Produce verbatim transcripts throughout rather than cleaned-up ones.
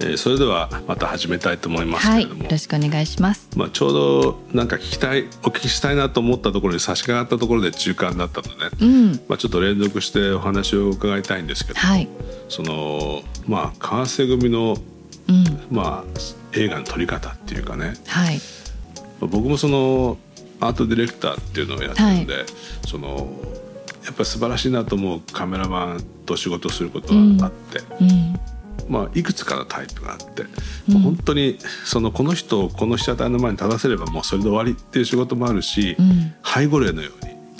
えー、それではまた始めたいと思いますけれども、はい、よろしくお願いします、まあ、ちょうどなんか聞きたいお聞きしたいなと思ったところに差し掛かったところで中間だったので、ねうんまあ、ちょっと連続してお話を伺いたいんですけども、はい、そのまあ川瀬組の、うんまあ、映画の撮り方っていうかね、はい、僕もそのアートディレクターっていうのをやってるんで、はい、そのやっぱり素晴らしいなと思うカメラマンと仕事することがあって、うんうんまあ、いくつかのタイプがあって、うん、本当にそのこの人をこの被写体の前に立たせればもうそれで終わりっていう仕事もあるし、うん、背後霊のよ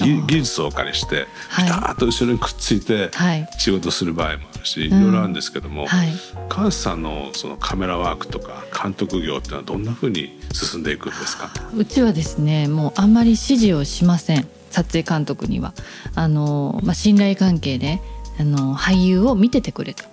うに技術をお借りしてピタッと後ろにくっついて仕事する場合もあるし、はい、いろいろあるんですけども、うんはい、川瀬さん の, そのカメラワークとか監督業ってのはどんな風に進んでいくんですか？うちはですねもうあんまり指示をしません。撮影監督にはあの、まあ、信頼関係であの俳優を見ててくれと、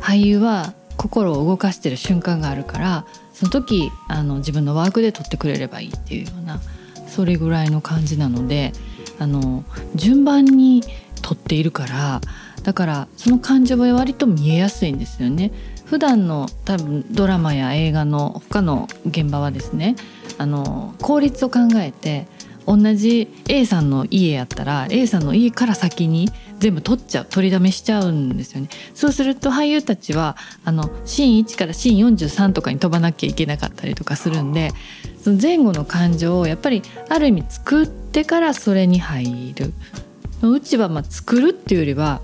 俳優は心を動かしてる瞬間があるからその時あの自分のワークで撮ってくれればいいっていうようなそれぐらいの感じなのであの順番に撮っているからだからその感情は割と見えやすいんですよね。普段の多分ドラマや映画の他の現場はですねあの効率を考えて同じ A さんの家やったら A さんの家から先に全部取っちゃう取りだめしちゃうんですよね。そうすると俳優たちはあのシーンいちからシーンよんじゅうさんとかに飛ばなきゃいけなかったりとかするんでその前後の感情をやっぱりある意味作ってからそれに入る。うちはまあ作るっていうよりは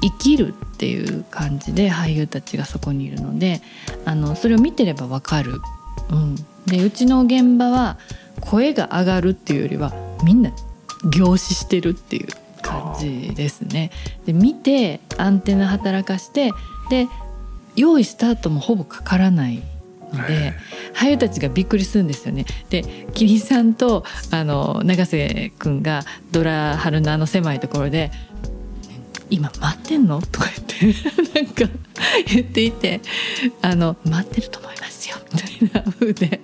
生きるっていう感じで俳優たちがそこにいるのであのそれを見てれば分かる、うん、でうちの現場は声が上がるっていうよりはみんな凝視してるっていう感じですね。で見てアンテナ働かしてで用意スタートもほぼかからないので俳優たちがびっくりするんですよね。でキリさんとあの永瀬くんがドラ春のあの狭いところで今待ってんのとか言ってなんか言っていてあの待ってると思いますよみたいな風で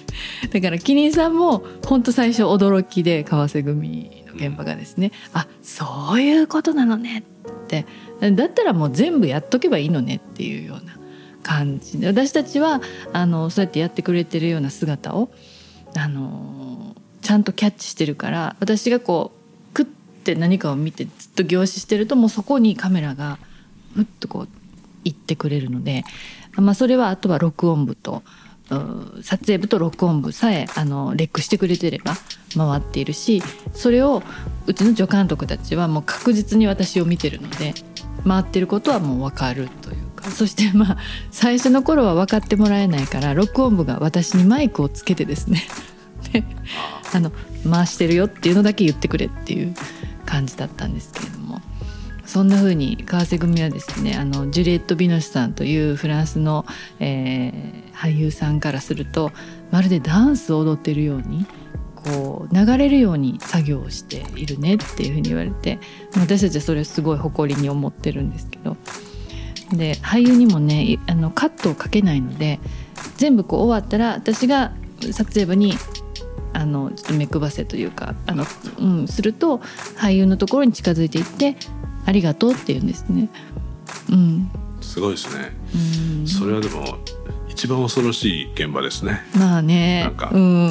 だからキリンさんも本当最初驚きで川瀬組の現場がですね、うん、あそういうことなのねってだったらもう全部やっとけばいいのねっていうような感じで私たちはあのそうやってやってくれてるような姿をあのちゃんとキャッチしてるから私がこう何かを見てずっと凝視してるともうそこにカメラがふっとこう行ってくれるので、まあ、それはあとは録音部と撮影部と録音部さえあのレックしてくれてれば回っているしそれをうちの助監督たちはもう確実に私を見てるので回ってることはもう分かるというかそしてまあ最初の頃は分かってもらえないから録音部が私にマイクをつけてですねであの回してるよっていうのだけ言ってくれっていう感じだったんですけれどもそんな風に川瀬組はですねあのジュリエット・ビノシュさんというフランスの、えー、俳優さんからするとまるでダンスを踊ってるようにこう流れるように作業をしているねっていう風に言われて私たちはそれをすごい誇りに思ってるんですけどで俳優にもねあのカットをかけないので全部こう終わったら私が撮影部にあのちょっと目配せというかあの、うん、すると俳優のところに近づいていってありがとうって言うんですね、うん、すごいですね、うん、それはでも一番恐ろしい現場ですね。まあねなんか、うん、い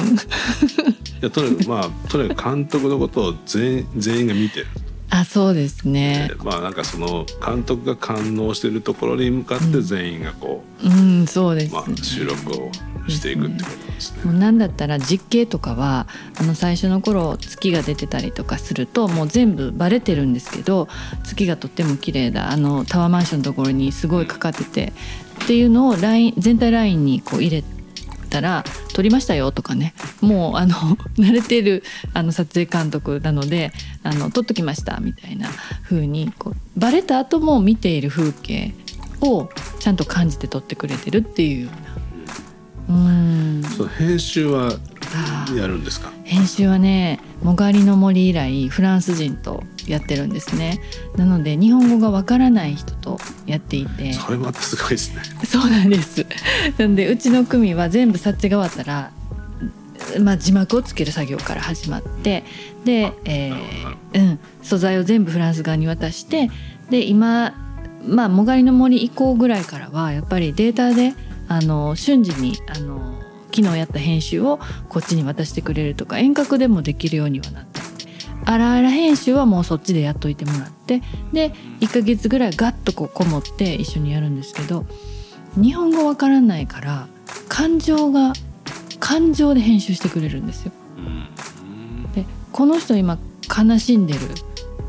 やとにかく、まあ、とにかく監督のことを 全, 全員が見てるあそうですね、まあ、なんかその監督が感応しているところに向かって全員がこう、うんうんそうですねまあ、収録をしていくってことですね。もうなんだったら実景とかはあの最初の頃月が出てたりとかするともう全部バレてるんですけど月がとっても綺麗だあのタワーマンションのところにすごいかかっててっていうのをライン全体ラインにこう入れたら撮りましたよとかねもうあの慣れてるあの撮影監督なのであの撮っときましたみたいな風にこうバレた後も見ている風景をちゃんと感じて撮ってくれてるっていうようなうんその編集はやるんですか？編集はねもがりの森以来フランス人とやってるんですね。なので日本語がわからない人とやっていてそれまたすごいですね。そうなんですなんでうちの組は全部撮影が終わったら、まあ、字幕をつける作業から始まってで、えーうん、素材を全部フランス側に渡してで今、まあ、もがりの森以降ぐらいからはやっぱりデータであの瞬時にあの昨日やった編集をこっちに渡してくれるとか、遠隔でもできるようにはなって、あらあら編集はもうそっちでやっといてもらって、でいっかげつぐらいガッとこうこもって一緒にやるんですけど、日本語わからないから感情が感情で編集してくれるんですよ。でこの人今悲しんでる、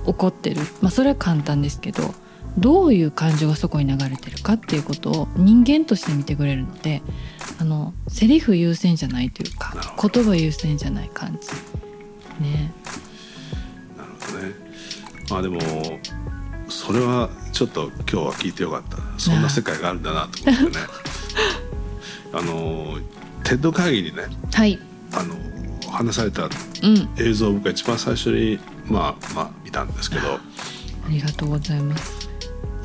怒ってる、まあ、それは簡単ですけど、どういう感情がそこに流れてるかっていうことを人間として見てくれるので、あのセリフ優先じゃないというか、言葉優先じゃない感じね。なるほどね。まあでもそれはちょっと今日は聞いてよかった。そんな世界があるんだなと思ってねあのテッド会議にね、はい、あの話された映像を僕が一番最初に、まあまあ、見たんですけど、ありがとうございます。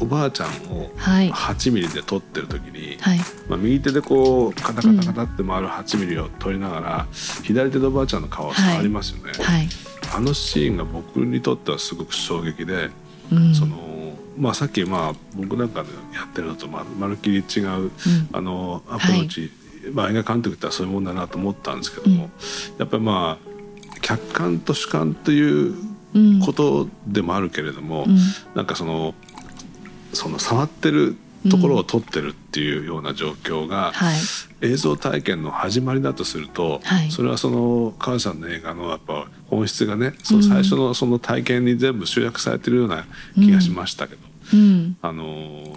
おばあちゃんをはちミリで撮ってる時に、はい、まあ、右手でこうカタカタカタって回るはちミリを撮りながら、うん、左手のおばあちゃんの顔は触りますよね、はいはい、あのシーンが僕にとってはすごく衝撃で、うん、そのまあ、さっきまあ僕なんかでやってるのとまるっきり違う、うん、あのアプローチ、はい、まあ、映画監督ってそういうもんだなと思ったんですけども、うん、やっぱりまあ客観と主観ということでもあるけれども、うん、なんかそのその触ってるところを撮ってるっていうような状況が、うん、はい、映像体験の始まりだとすると、はい、それはその川地さんの映画のやっぱ本質がね、その最初のその体験に全部集約されてるような気がしましたけど、うんうん、あの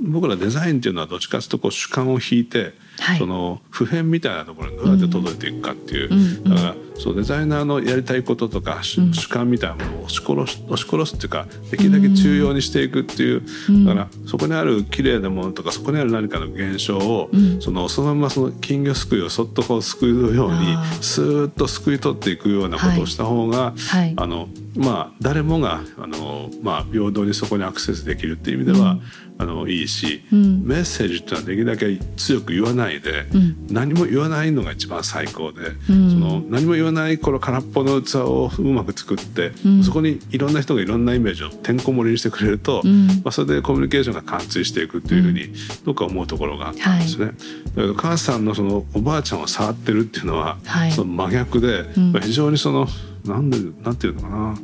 僕らデザインっていうのはどっちかというとこう主観を引いて、はい、その普遍みたいなところにどうやって届いていくかっていう、うん、だからそうデザイナーのやりたいこととか、うん、主観みたいなものを押し殺す、押し殺すっていうかできるだけ中庸にしていくっていう、うん、だからそこにある綺麗なものとかそこにある何かの現象を、うん、そのそのままその金魚すくいをそっとこうすくうようにスーッとすくい取っていくようなことをした方が、はいはい、あのまあ、誰もがあの、まあ、平等にそこにアクセスできるっていう意味では、うん、あのいいし、うん、メッセージってのはできるだけ強く言わないで、うん、何も言わないのが一番最高で、うん、その何も言わないこの空っぽの器をうまく作って、うん、そこにいろんな人がいろんなイメージをてんこ盛りにしてくれると、うん、まあ、それでコミュニケーションが貫通していくというふうにどっか思うところがあったんですね、はい、だけど母さんのそのおばあちゃんを触ってるっていうのは、はい、その真逆で、うん、まあ、非常にそのなんでなんていうのかな、ま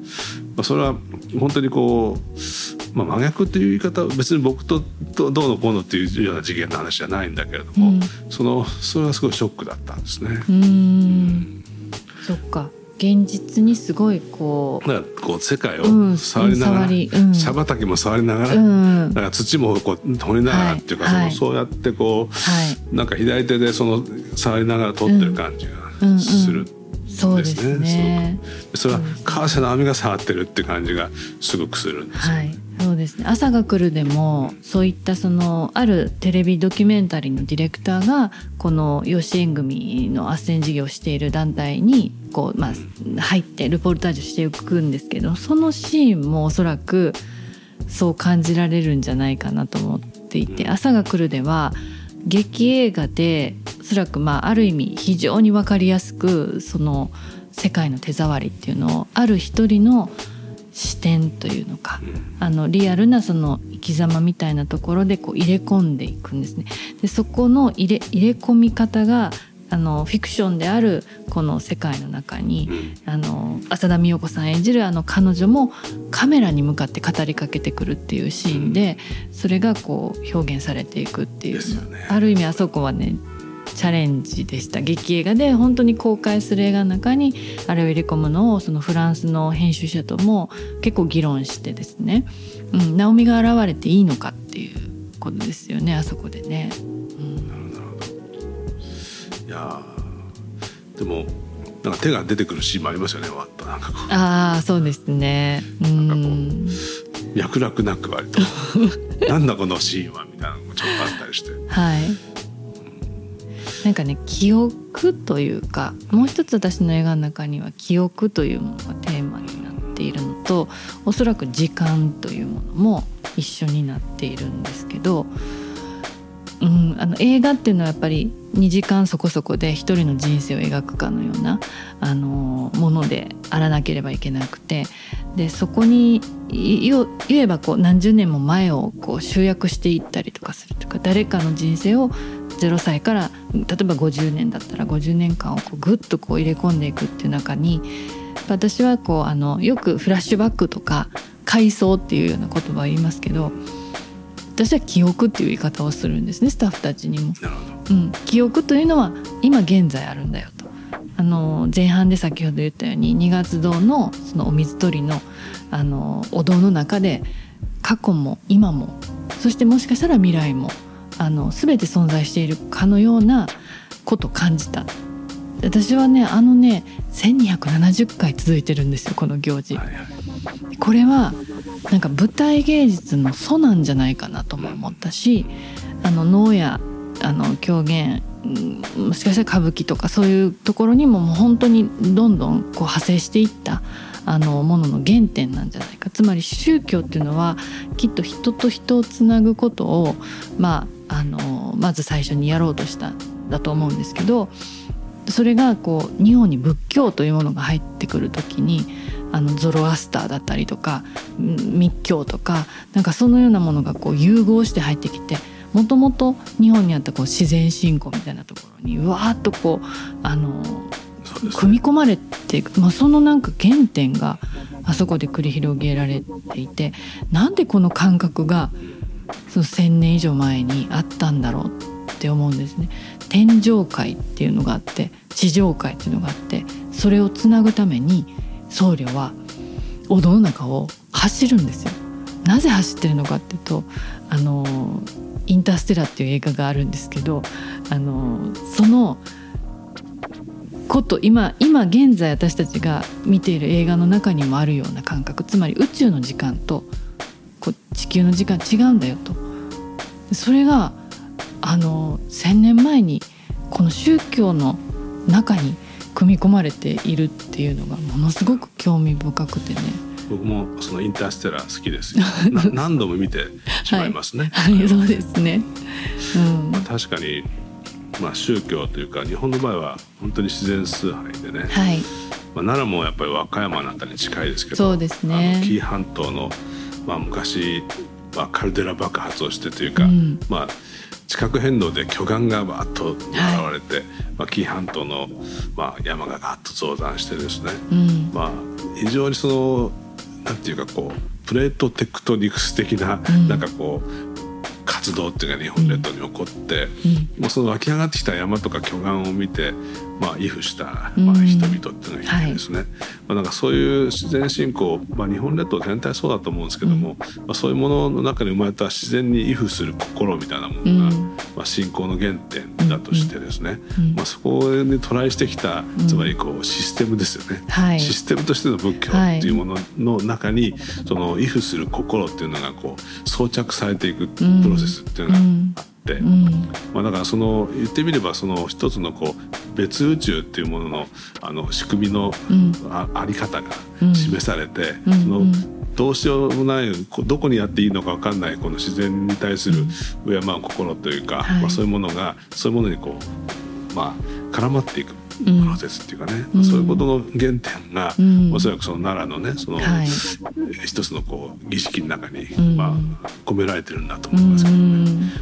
あ、それは本当にこう、まあ、真逆っていう言い方は別に僕とどうのこうのっていうような次元の話じゃないんだけれども、うん、そのそれはすごいショックだったんですね。うーん、うん、そっか、現実にすごいこう、だからこう世界を触りながら、うん、茶畑も触りながら、うん、だから土もこう掘りながらっていうか、はい、そのそうやってこう、はい、なんか左手でその触りながら撮ってる感じがする。うんうんうん、そうですね。それはカーシャの網が触ってるって感じがすごくするんですよね。はい、そうですね。朝が来るでもそういったそのあるテレビドキュメンタリーのディレクターがこの養子縁組の斡旋事業をしている団体にこう、まあ、入ってルポルタージュしていくんですけど、そのシーンもおそらくそう感じられるんじゃないかなと思っていて、朝が来るでは劇映画でおそらく、まあ、ある意味非常に分かりやすくその世界の手触りっていうのをある一人の視点というのか、あのリアルなその生き様みたいなところでこう入れ込んでいくんですね。でそこの入れ、入れ込み方があのフィクションであるこの世界の中に、あの浅田美代子さん演じるあの彼女もカメラに向かって語りかけてくるっていうシーンで、それがこう表現されていくっていう、ね、ある意味あそこはねチャレンジでした。劇映画で本当に公開する映画の中にあれを入れ込むのをそのフランスの編集者とも結構議論してですね、うん、ナオミが現れていいのかっていうことですよね、あそこでね、うん、なるほど。いやでもなんか手が出てくるシーンもありますよね。終わったなんかこう、ああそうですね、うん、なんかこう脈絡なく割となんだこのシーンはみたいなのもちょっとあったりしてはい、なんかね、記憶というか、もう一つ私の映画の中には記憶というものがテーマになっているのと、おそらく時間というものも一緒になっているんですけど、うん、あの映画っていうのはやっぱりにじかんそこそこで一人の人生を描くかのような、あのものであらなければいけなくて、でそこに言えばこう何十年も前をこう集約していったりとかするとか、誰かの人生をゼロさいから例えばごじゅうねんだったらごじゅうねんかんをこうグッとこう入れ込んでいくっていう中に、私はこうあのよくフラッシュバックとか回想っていうような言葉を言いますけど、私は記憶っていう言い方をするんですね、スタッフたちにも。なるほど、うん、記憶というのは今現在あるんだよと。あの前半で先ほど言ったようににがつ堂 の, そのお水取り の, あのお堂の中で過去も今もそしてもしかしたら未来もあの全て存在しているかのようなことを感じた。私はねあのねせんにひゃくななじゅっかい続いてるんですよこの行事、はいはい、これはなんか舞台芸術の祖なんじゃないかなとも思ったし、あの能やあの狂言もしかしたら歌舞伎とかそういうところにももう本当にどんどんこう派生していったあのものの原点なんじゃないか。つまり宗教っていうのはきっと人と人をつなぐことを、まあ、あのまず最初にやろうとしたんだと思うんですけど、それがこう日本に仏教というものが入ってくるときにあのゾロアスターだったりとか密教とかなんかそのようなものがこう融合して入ってきて、もともと日本にあったこう自然信仰みたいなところにうわーっとこうあの組み込まれていく、まあ、そのなんか原点があそこで繰り広げられていて、なんでこの感覚がそのせんねん以上前にあったんだろうって思うんですね。天上界っていうのがあって地上界っていうのがあって、それをつなぐために僧侶はお堂の中を走るんですよ。なぜ走ってるのかっていうと、あのインターステラっていう映画があるんですけど、あのそのこと今今現在私たちが見ている映画の中にもあるような感覚、つまり宇宙の時間とこう地球の時間違うんだよと。それがあのせんねんまえにこの宗教の中に組み込まれているっていうのがものすごく興味深くてね。僕もそのインターステラー好きですよ何度も見てしまいますね、はいはい、そうですね、うんまあ、確かに、まあ、宗教というか日本の場合は本当に自然崇拝でね、はいまあ、奈良もやっぱり和歌山のあたりに近いですけど、そうですね、あの紀伊半島の、まあ、昔、まあ、カルデラ爆発をしてというか、うんまあ地殻変動で巨岩がバーッと現れて、はいまあ、紀伊半島の、まあ、山がガーッと増山してですね、うんまあ、非常にそのなんていうかこうプレートテクトニクス的な、うん、なんかこう活動っていうか日本列島に起こって、うん、もうその湧き上がってきた山とか巨岩を見て、まあ、畏怖した、まあ、人々っていうのがいるんですね、うんはいまあ、なんかそういう自然信仰、まあ、日本列島全体そうだと思うんですけども、うんまあ、そういうものの中に生まれた自然に畏怖する心みたいなものが、うんまあ、信仰の原点だとしてですね、うんうんまあ、そこにトライしてきたつまりこうシステムですよね、うんはい、システムとしての仏教っていうものの中にその畏怖する心っていうのがこう装着されていくプロセス、うんプロセスっていうのがあって、うんまあ、だからその言ってみればその一つのこう別宇宙っていうもの の, あの仕組みの あ,、うん、あり方が示されて、うん、そのどうしようもないどこにやっていいのか分かんないこの自然に対する敬う心というか、はいまあ、そういうものがそういうものにこう、まあ、絡まっていくプロセスっていうかね、うん、そういうことの原点が、うん、おそらくその奈良のねその、はい、一つのこう儀式の中に、うんまあ、込められてるんだと思いますけどね、う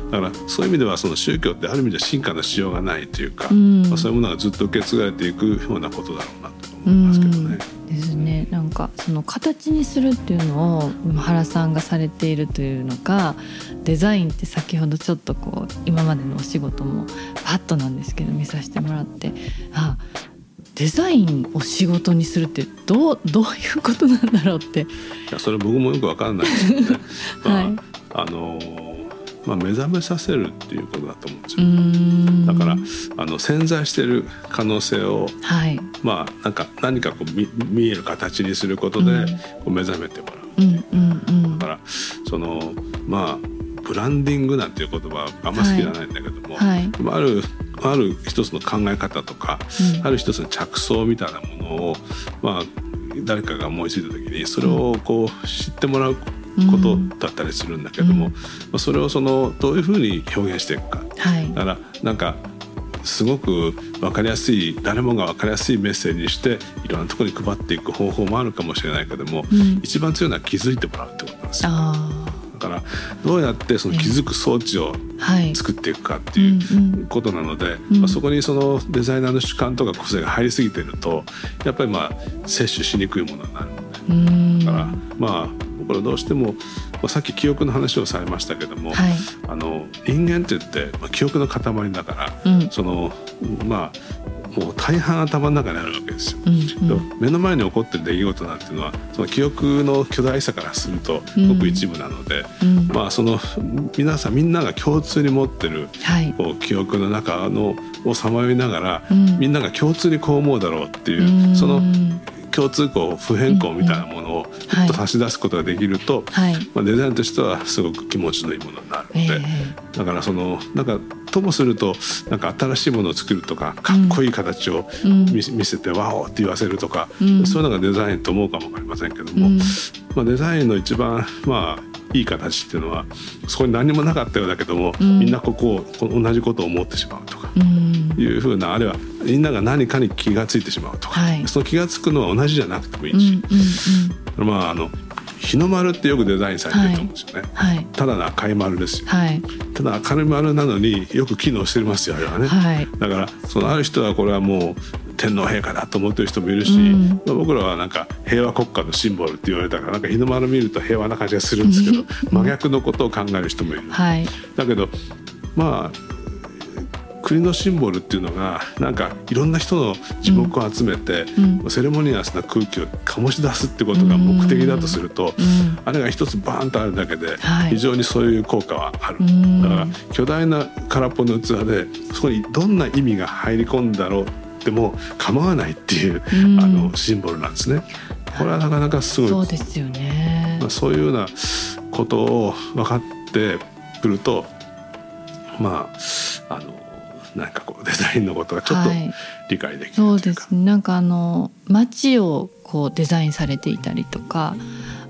ん、だからそういう意味ではその宗教ってある意味では進化のしようがないというか、うんまあ、そういうものがずっと受け継がれていくようなことだろうなと思いますけどね、うん、ですね。なんかその形にするっていうのを原さんがされているというのか、デザインって先ほどちょっとこう今までのお仕事もパッとなんですけど見させてもらって、あデザインを仕事にするってどう、どういうことなんだろうって、いやそれ僕もよく分からないですけどね、まあはいあのまあ、目覚めさせるっていうことだと思うんですよ。だからあの潜在している可能性を、はいまあ、なんか何かこう 見, 見える形にすることで、うん、こう目覚めてもらうっていう、うんうんうん、だからそのまあブランディングなんていう言葉はあんま好きじゃないんだけども、はいはい、ある、ある一つの考え方とか、うん、ある一つの着想みたいなものを、まあ、誰かが思いついた時にそれをこう知ってもらうことだったりするんだけども、うんうん、それをそのどういうふうに表現していくか、はい、だからなんかすごく分かりやすい誰もが分かりやすいメッセージにしていろんなところに配っていく方法もあるかもしれないけども、うん、一番強いのは気づいてもらうってことなんですよ。あからどうやってその気づく装置を作っていくかっていうことなので、まあ、そこにそのデザイナーの主観とか個性が入りすぎてるとやっぱりまあ摂取しにくいものになるので、だからまあこれどうしても、まあ、さっき記憶の話をされましたけども、はい、あの人間って言って、まあ、記憶の塊だから、うん、そのまあもう大半頭の中にあるわけですよ、うんうん、目の前に起こってる出来事なんていうのはその記憶の巨大さからするとごく一部なので、うんうん、まあその皆さんみんなが共通に持ってる、はい、こう記憶の中のをさまよいながら、うん、みんなが共通にこう思うだろうっていう、うん、その共通項不変更みたいなものをちょっと差し出すことができると、はいまあ、デザインとしてはすごく気持ちのいいものになるので、えー、だからそのなんかともするとなんか新しいものを作るとかかっこいい形を見せてワオって言わせるとか、うん、そういうのがデザインと思うかも分かりませんけども、うんまあ、デザインの一番まあいい形っていうのはそこに何もなかったようだけども、うん、みんなここを同じことを思ってしまうとか、うん、いうふうなあるいはみんなが何かに気がついてしまうとか、はい、その気がつくのは同じじゃなくてもいいし、うんうんうん、まああの日の丸ってよくデザインされてると思うんですよね、はいはい、ただの赤い丸ですよ、はい、ただ明るい丸なのによく機能してますよあれはね、はい、だからそのある人はこれはもう天皇陛下だと思ってる人もいるし、うんまあ、僕らはなんか平和国家のシンボルって言われたからなんか日の丸見ると平和な感じがするんですけど真逆のことを考える人もいる、はい、だけどまあ国のシンボルっていうのがなんかいろんな人の注目を集めて、うん、セレモニアスな空気を醸し出すってことが目的だとすると、うん、あれが一つバーンとあるだけで非常にそういう効果はある、はい、だから巨大な空っぽの器でそこにどんな意味が入り込んだろうっても構わないっていう、うん、あのシンボルなんですね。これはなかなかすごいそうですよね、まあ、そういうようなことを分かってくるとまああのなんかこうデザインのことがちょっと理解できるというか、はい、そうですね。なんかあの街をこうデザインされていたりとか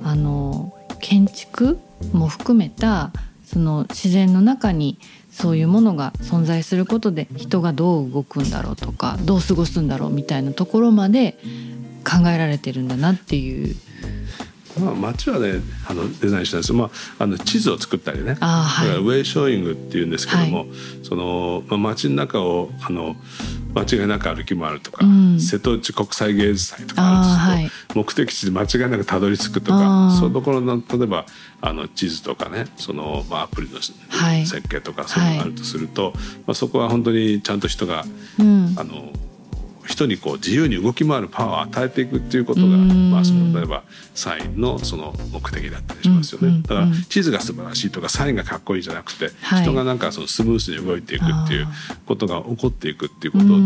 あの建築も含めたその自然の中にそういうものが存在することで人がどう動くんだろうとかどう過ごすんだろうみたいなところまで考えられてるんだなっていう。まあ、街はねあのデザインしたんです、まあ、あの地図を作ったりね、はい、だからウェイショーイングっていうんですけども、はい、その、まあ、街の中をあの間違いなく歩き回るとか、うん、瀬戸内国際芸術祭とかあるんですけど、はい、目的地で間違いなくたどり着くとかそういうところの例えばあの地図とかねその、まあ、アプリの設計とか、はい、そういうのがあるとすると、はいまあ、そこは本当にちゃんと人が、うん、あの人にこう自由に動き回るパワーを与えていくっていうことが、まあ、その例えばサイン の, その目的だったりしますよね、うんうんうん、だから地図が素晴らしいとかサインがかっこいいじゃなくて、はい、人がなんかそのスムースに動いていくっていうことが起こっていくっていうことをどう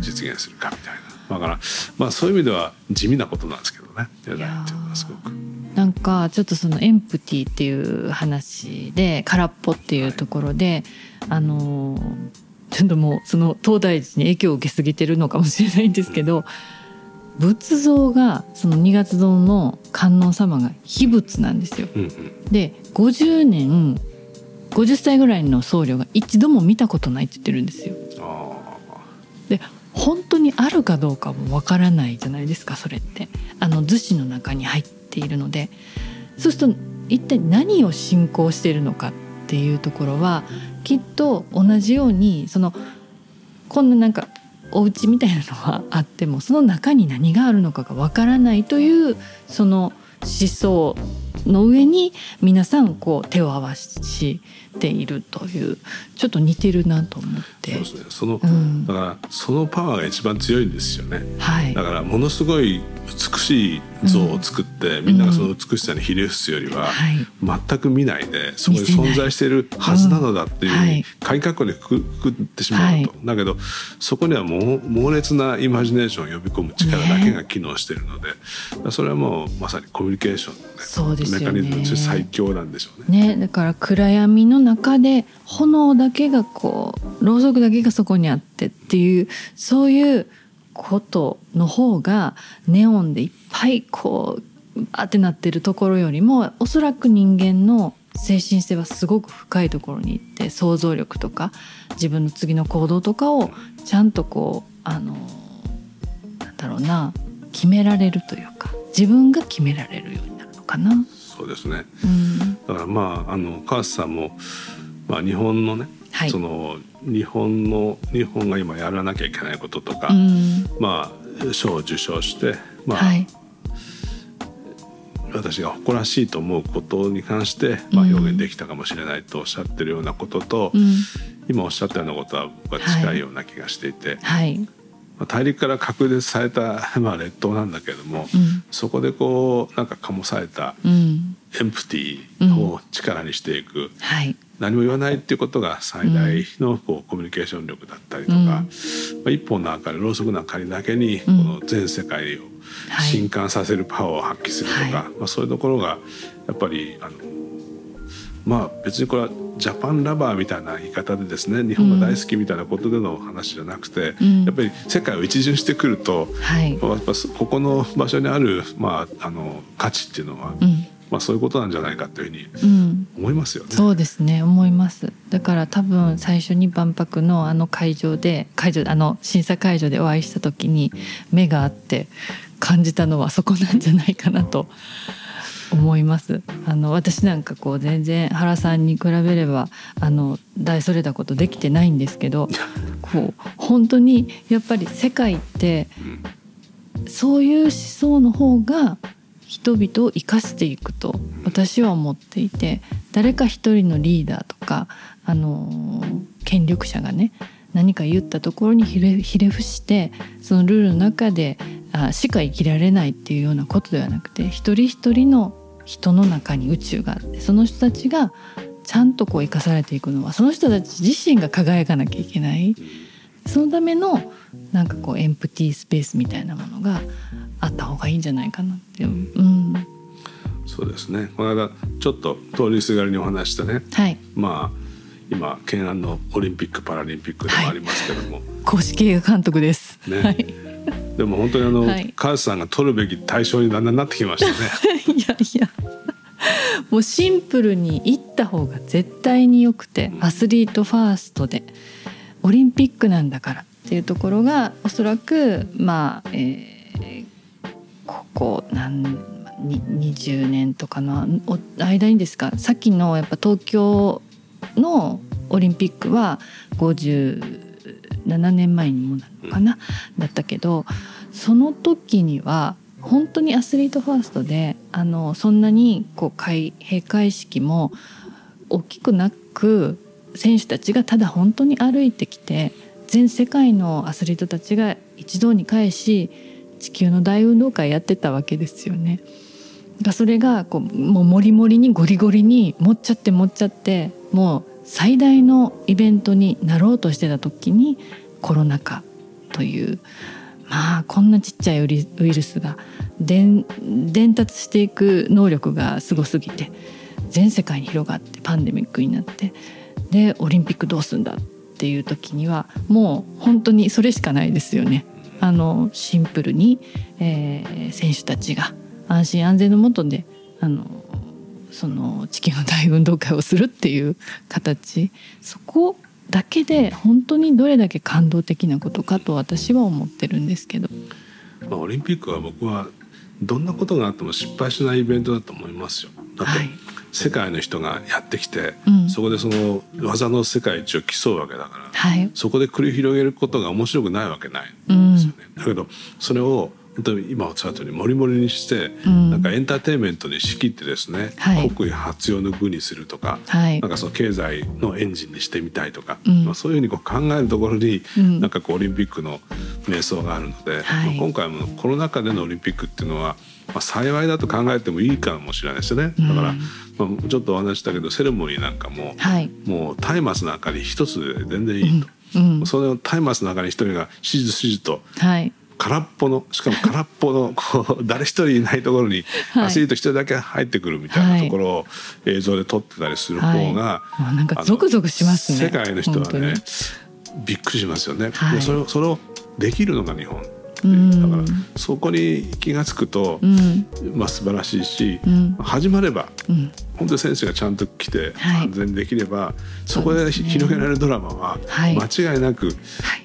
実現するかみたいなだから、まあ、そういう意味では地味なことなんですけどねデザインっていうのはすごくなんかちょっとそのエンプティっていう話で空っぽっていうところで、はい、あのちょっともうその東大寺に影響を受けすぎてるのかもしれないんですけど仏像がそのにがつ堂の観音様が秘仏なんですよ、うんうん、でごじゅうねんごじゅっさいぐらいの僧侶が一度も見たことないって言ってるんですよ。あで本当にあるかどうかもわからないじゃないですかそれってあの厨子の中に入っているのでそうすると一体何を信仰しているのかっていうところはきっと同じようにそのこんななんかお家みたいなのはあってもその中に何があるのかがわからないというその思想の上に皆さんこう手を合わしているというちょっと似てるなと思ってそうですね。その、うん、だからそのパワーが一番強いんですよね、はい、だからものすごい美しい像を作って、うん、みんながその美しさにひれ伏すよりは、うん、全く見ないでそこに存在しているはずなのだっていう風に改革をくくってしまうと、はい、だけどそこにはもう猛烈なイマジネーションを呼び込む力だけが機能しているので、ね、それはもうまさにコミュニケーションの、ね、そうですねメカニズムとして最強なんでしょう ね, ねだから暗闇の中で炎だけがこうろうそくだけがそこにあってっていうそういうことの方がネオンでいっぱいこうバーってなってるところよりもおそらく人間の精神性はすごく深いところに行って想像力とか自分の次の行動とかをちゃんとこうあのなんだろうな決められるというか自分が決められるようになるのかな。そうですね、うん、だからまああの川瀬さんも、まあ、日本のね、はい、その日本の日本が今やらなきゃいけないこととか、うん、まあ賞を受賞して、まあはい、私が誇らしいと思うことに関して、まあ、表現できたかもしれないとおっしゃってるようなことと、うん、今おっしゃったようなことは僕は近いような気がしていて、はいはいまあ、大陸から隔絶された、まあ、列島なんだけれども、うん、そこでこうなんか醸されたエンプティーを力にしていく、うんうんはい、何も言わないっていうことが最大のこうコミュニケーション力だったりとか、うんまあ、一本の明かりろうそくの明かりだけにこの全世界を震撼させるパワーを発揮するとか、はいまあ、そういうところがやっぱりあのまあ別にこれはジャパンラバーみたいな言い方でですね日本が大好きみたいなことでの話じゃなくて、うん、やっぱり世界を一巡してくると、はい、やっぱここの場所にある、まあ、あの価値っていうのは、うんまあ、そういうことなんじゃないかというふうに思いますよね、うん、そうですね思います。だから多分最初に万博のあの会場で会場あの審査会場でお会いした時に目があって感じたのはそこなんじゃないかなと、うん思います。あの私なんかこう全然原さんに比べればあの大それたことできてないんですけどこう本当にやっぱり世界ってそういう思想の方が人々を生かしていくと私は思っていて誰か一人のリーダーとかあの権力者がね何か言ったところにひれ、ひれ伏してそのルールの中であしか生きられないっていうようなことではなくて一人一人の人の中に宇宙があってその人たちがちゃんとこう生かされていくのはその人たち自身が輝かなきゃいけないそのためのなんかこうエンプティースペースみたいなものがあった方がいいんじゃないかなって、うんうん、そうですねこの間ちょっと通りすがりにお話したね、はい、まあ今懸案のオリンピックパラリンピックでもありますけども、はい、公式映画監督です、ねはい、でも本当にあの、はい、川瀬さんが取るべき対象にだんだんなってきましたねいやいやもうシンプルに行った方が絶対によくて、うん、アスリートファーストでオリンピックなんだからっていうところがおそらくまあ、えー、ここなんにじゅうねんとかの間にですかさっきのやっぱ東京のオリンピックはごじゅうななねんまえにもなるのかなだったけどその時には本当にアスリートファーストであのそんなにこう開閉会式も大きくなく選手たちがただ本当に歩いてきて全世界のアスリートたちが一堂に会し地球の大運動会やってたわけですよね。それがこうもうモリモリにゴリゴリに持っちゃって持っちゃってもう最大のイベントになろうとしてた時にコロナ禍というまあこんなちっちゃいウイルスが伝達していく能力がすごすぎて全世界に広がってパンデミックになってでオリンピックどうすんだっていう時にはもう本当にそれしかないですよね。あのシンプルに、えー、選手たちが安心安全の下であのその地球の大運動会をするっていう形そこだけで本当にどれだけ感動的なことかと私は思ってるんですけど、まあ、オリンピックは僕はどんなことがあっても失敗しないイベントだと思いますよ。だって世界の人がやってきて、はい、そこでその技の世界一を競うわけだから、はい、そこで繰り広げることが面白くないわけないんですよね、うん、だけどそれを本当に今おっしゃったようにモリモリにして、うん、なんかエンターテインメントに仕切ってですね、はい、国威発揚の具にするとか、はい、なんかその経済のエンジンにしてみたいとか、うんまあ、そういうふうにこう考えるところに、うん、なんかこうオリンピックの迷走があるので、はいまあ、今回もコロナ禍でのオリンピックっていうのは、まあ、幸いだと考えてもいいかもしれないですよね。だから、うんまあ、ちょっとお話したけどセレモニーなんかも、はい、もう松明なんかに一つで全然いいと、うんうん、それを松明の中に一人がしずしずと、はい空っぽのしかも空っぽのこう誰一人いないところにアスリート一人だけ入ってくるみたいなところを映像で撮ってたりする方が、はいはい、なんかゾクゾクしますね。世界の人はねびっくりしますよね、はい、それをそれをできるのが日本っていう、だからそこに気が付くと、うんまあ、素晴らしいし、うん、始まれば、うん、本当に選手がちゃんと来て、はい、安全できればそこで広げられるドラマは間違いなく、はい、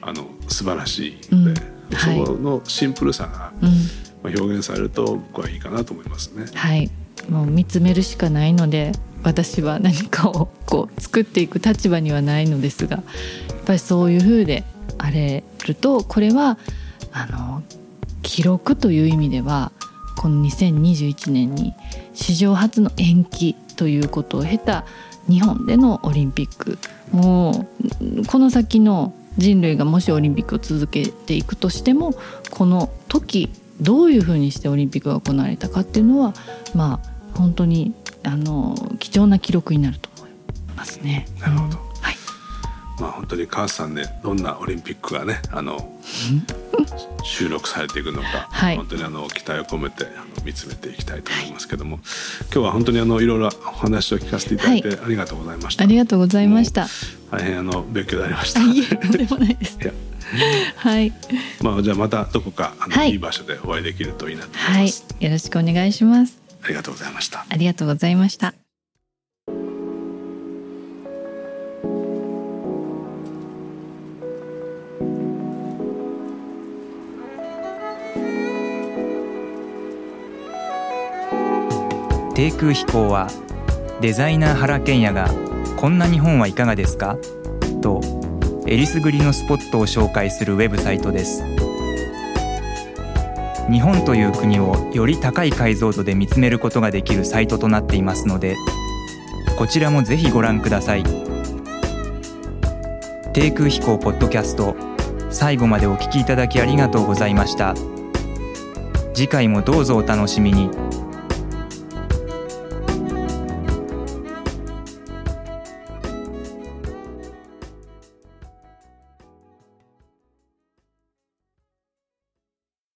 あの素晴らしいので、うんそのシンプルさが表現されると僕はいいかなと思いますね、はい、もう見つめるしかないので私は何かをこう作っていく立場にはないのですが、やっぱりそういう風であれると、これはあの記録という意味ではこのにせんにじゅういちねんに史上初の延期ということを経た日本でのオリンピック、もうこの先の人類がもしオリンピックを続けていくとしても、この時どういうふうにしてオリンピックが行われたかっていうのは、まあ本当にあの貴重な記録になると思いますね。なるほど、うん、はい、まあ、本当に川瀬さんね、どんなオリンピックがね、あの収録されていくのか、はい、本当にあの期待を込めてあの見つめていきたいと思いますけども、はい、今日は本当にあのいろいろお話を聞かせていただいて、はい、ありがとうございました。ありがとうございました。大変あの勉強になりました。いえ、とんでもないですいや、はい、まあ、じゃあまたどこかあの、はい、いい場所でお会いできるといいなと思います、はい、よろしくお願いします。ありがとうございました。ありがとうございました。低空飛行はデザイナー原研也がこんな日本はいかがですかとえりすぐりのスポットを紹介するウェブサイトです。日本という国をより高い解像度で見つめることができるサイトとなっていますので、こちらもぜひご覧ください。低空飛行ポッドキャスト、最後までお聞きいただきありがとうございました。次回もどうぞお楽しみに。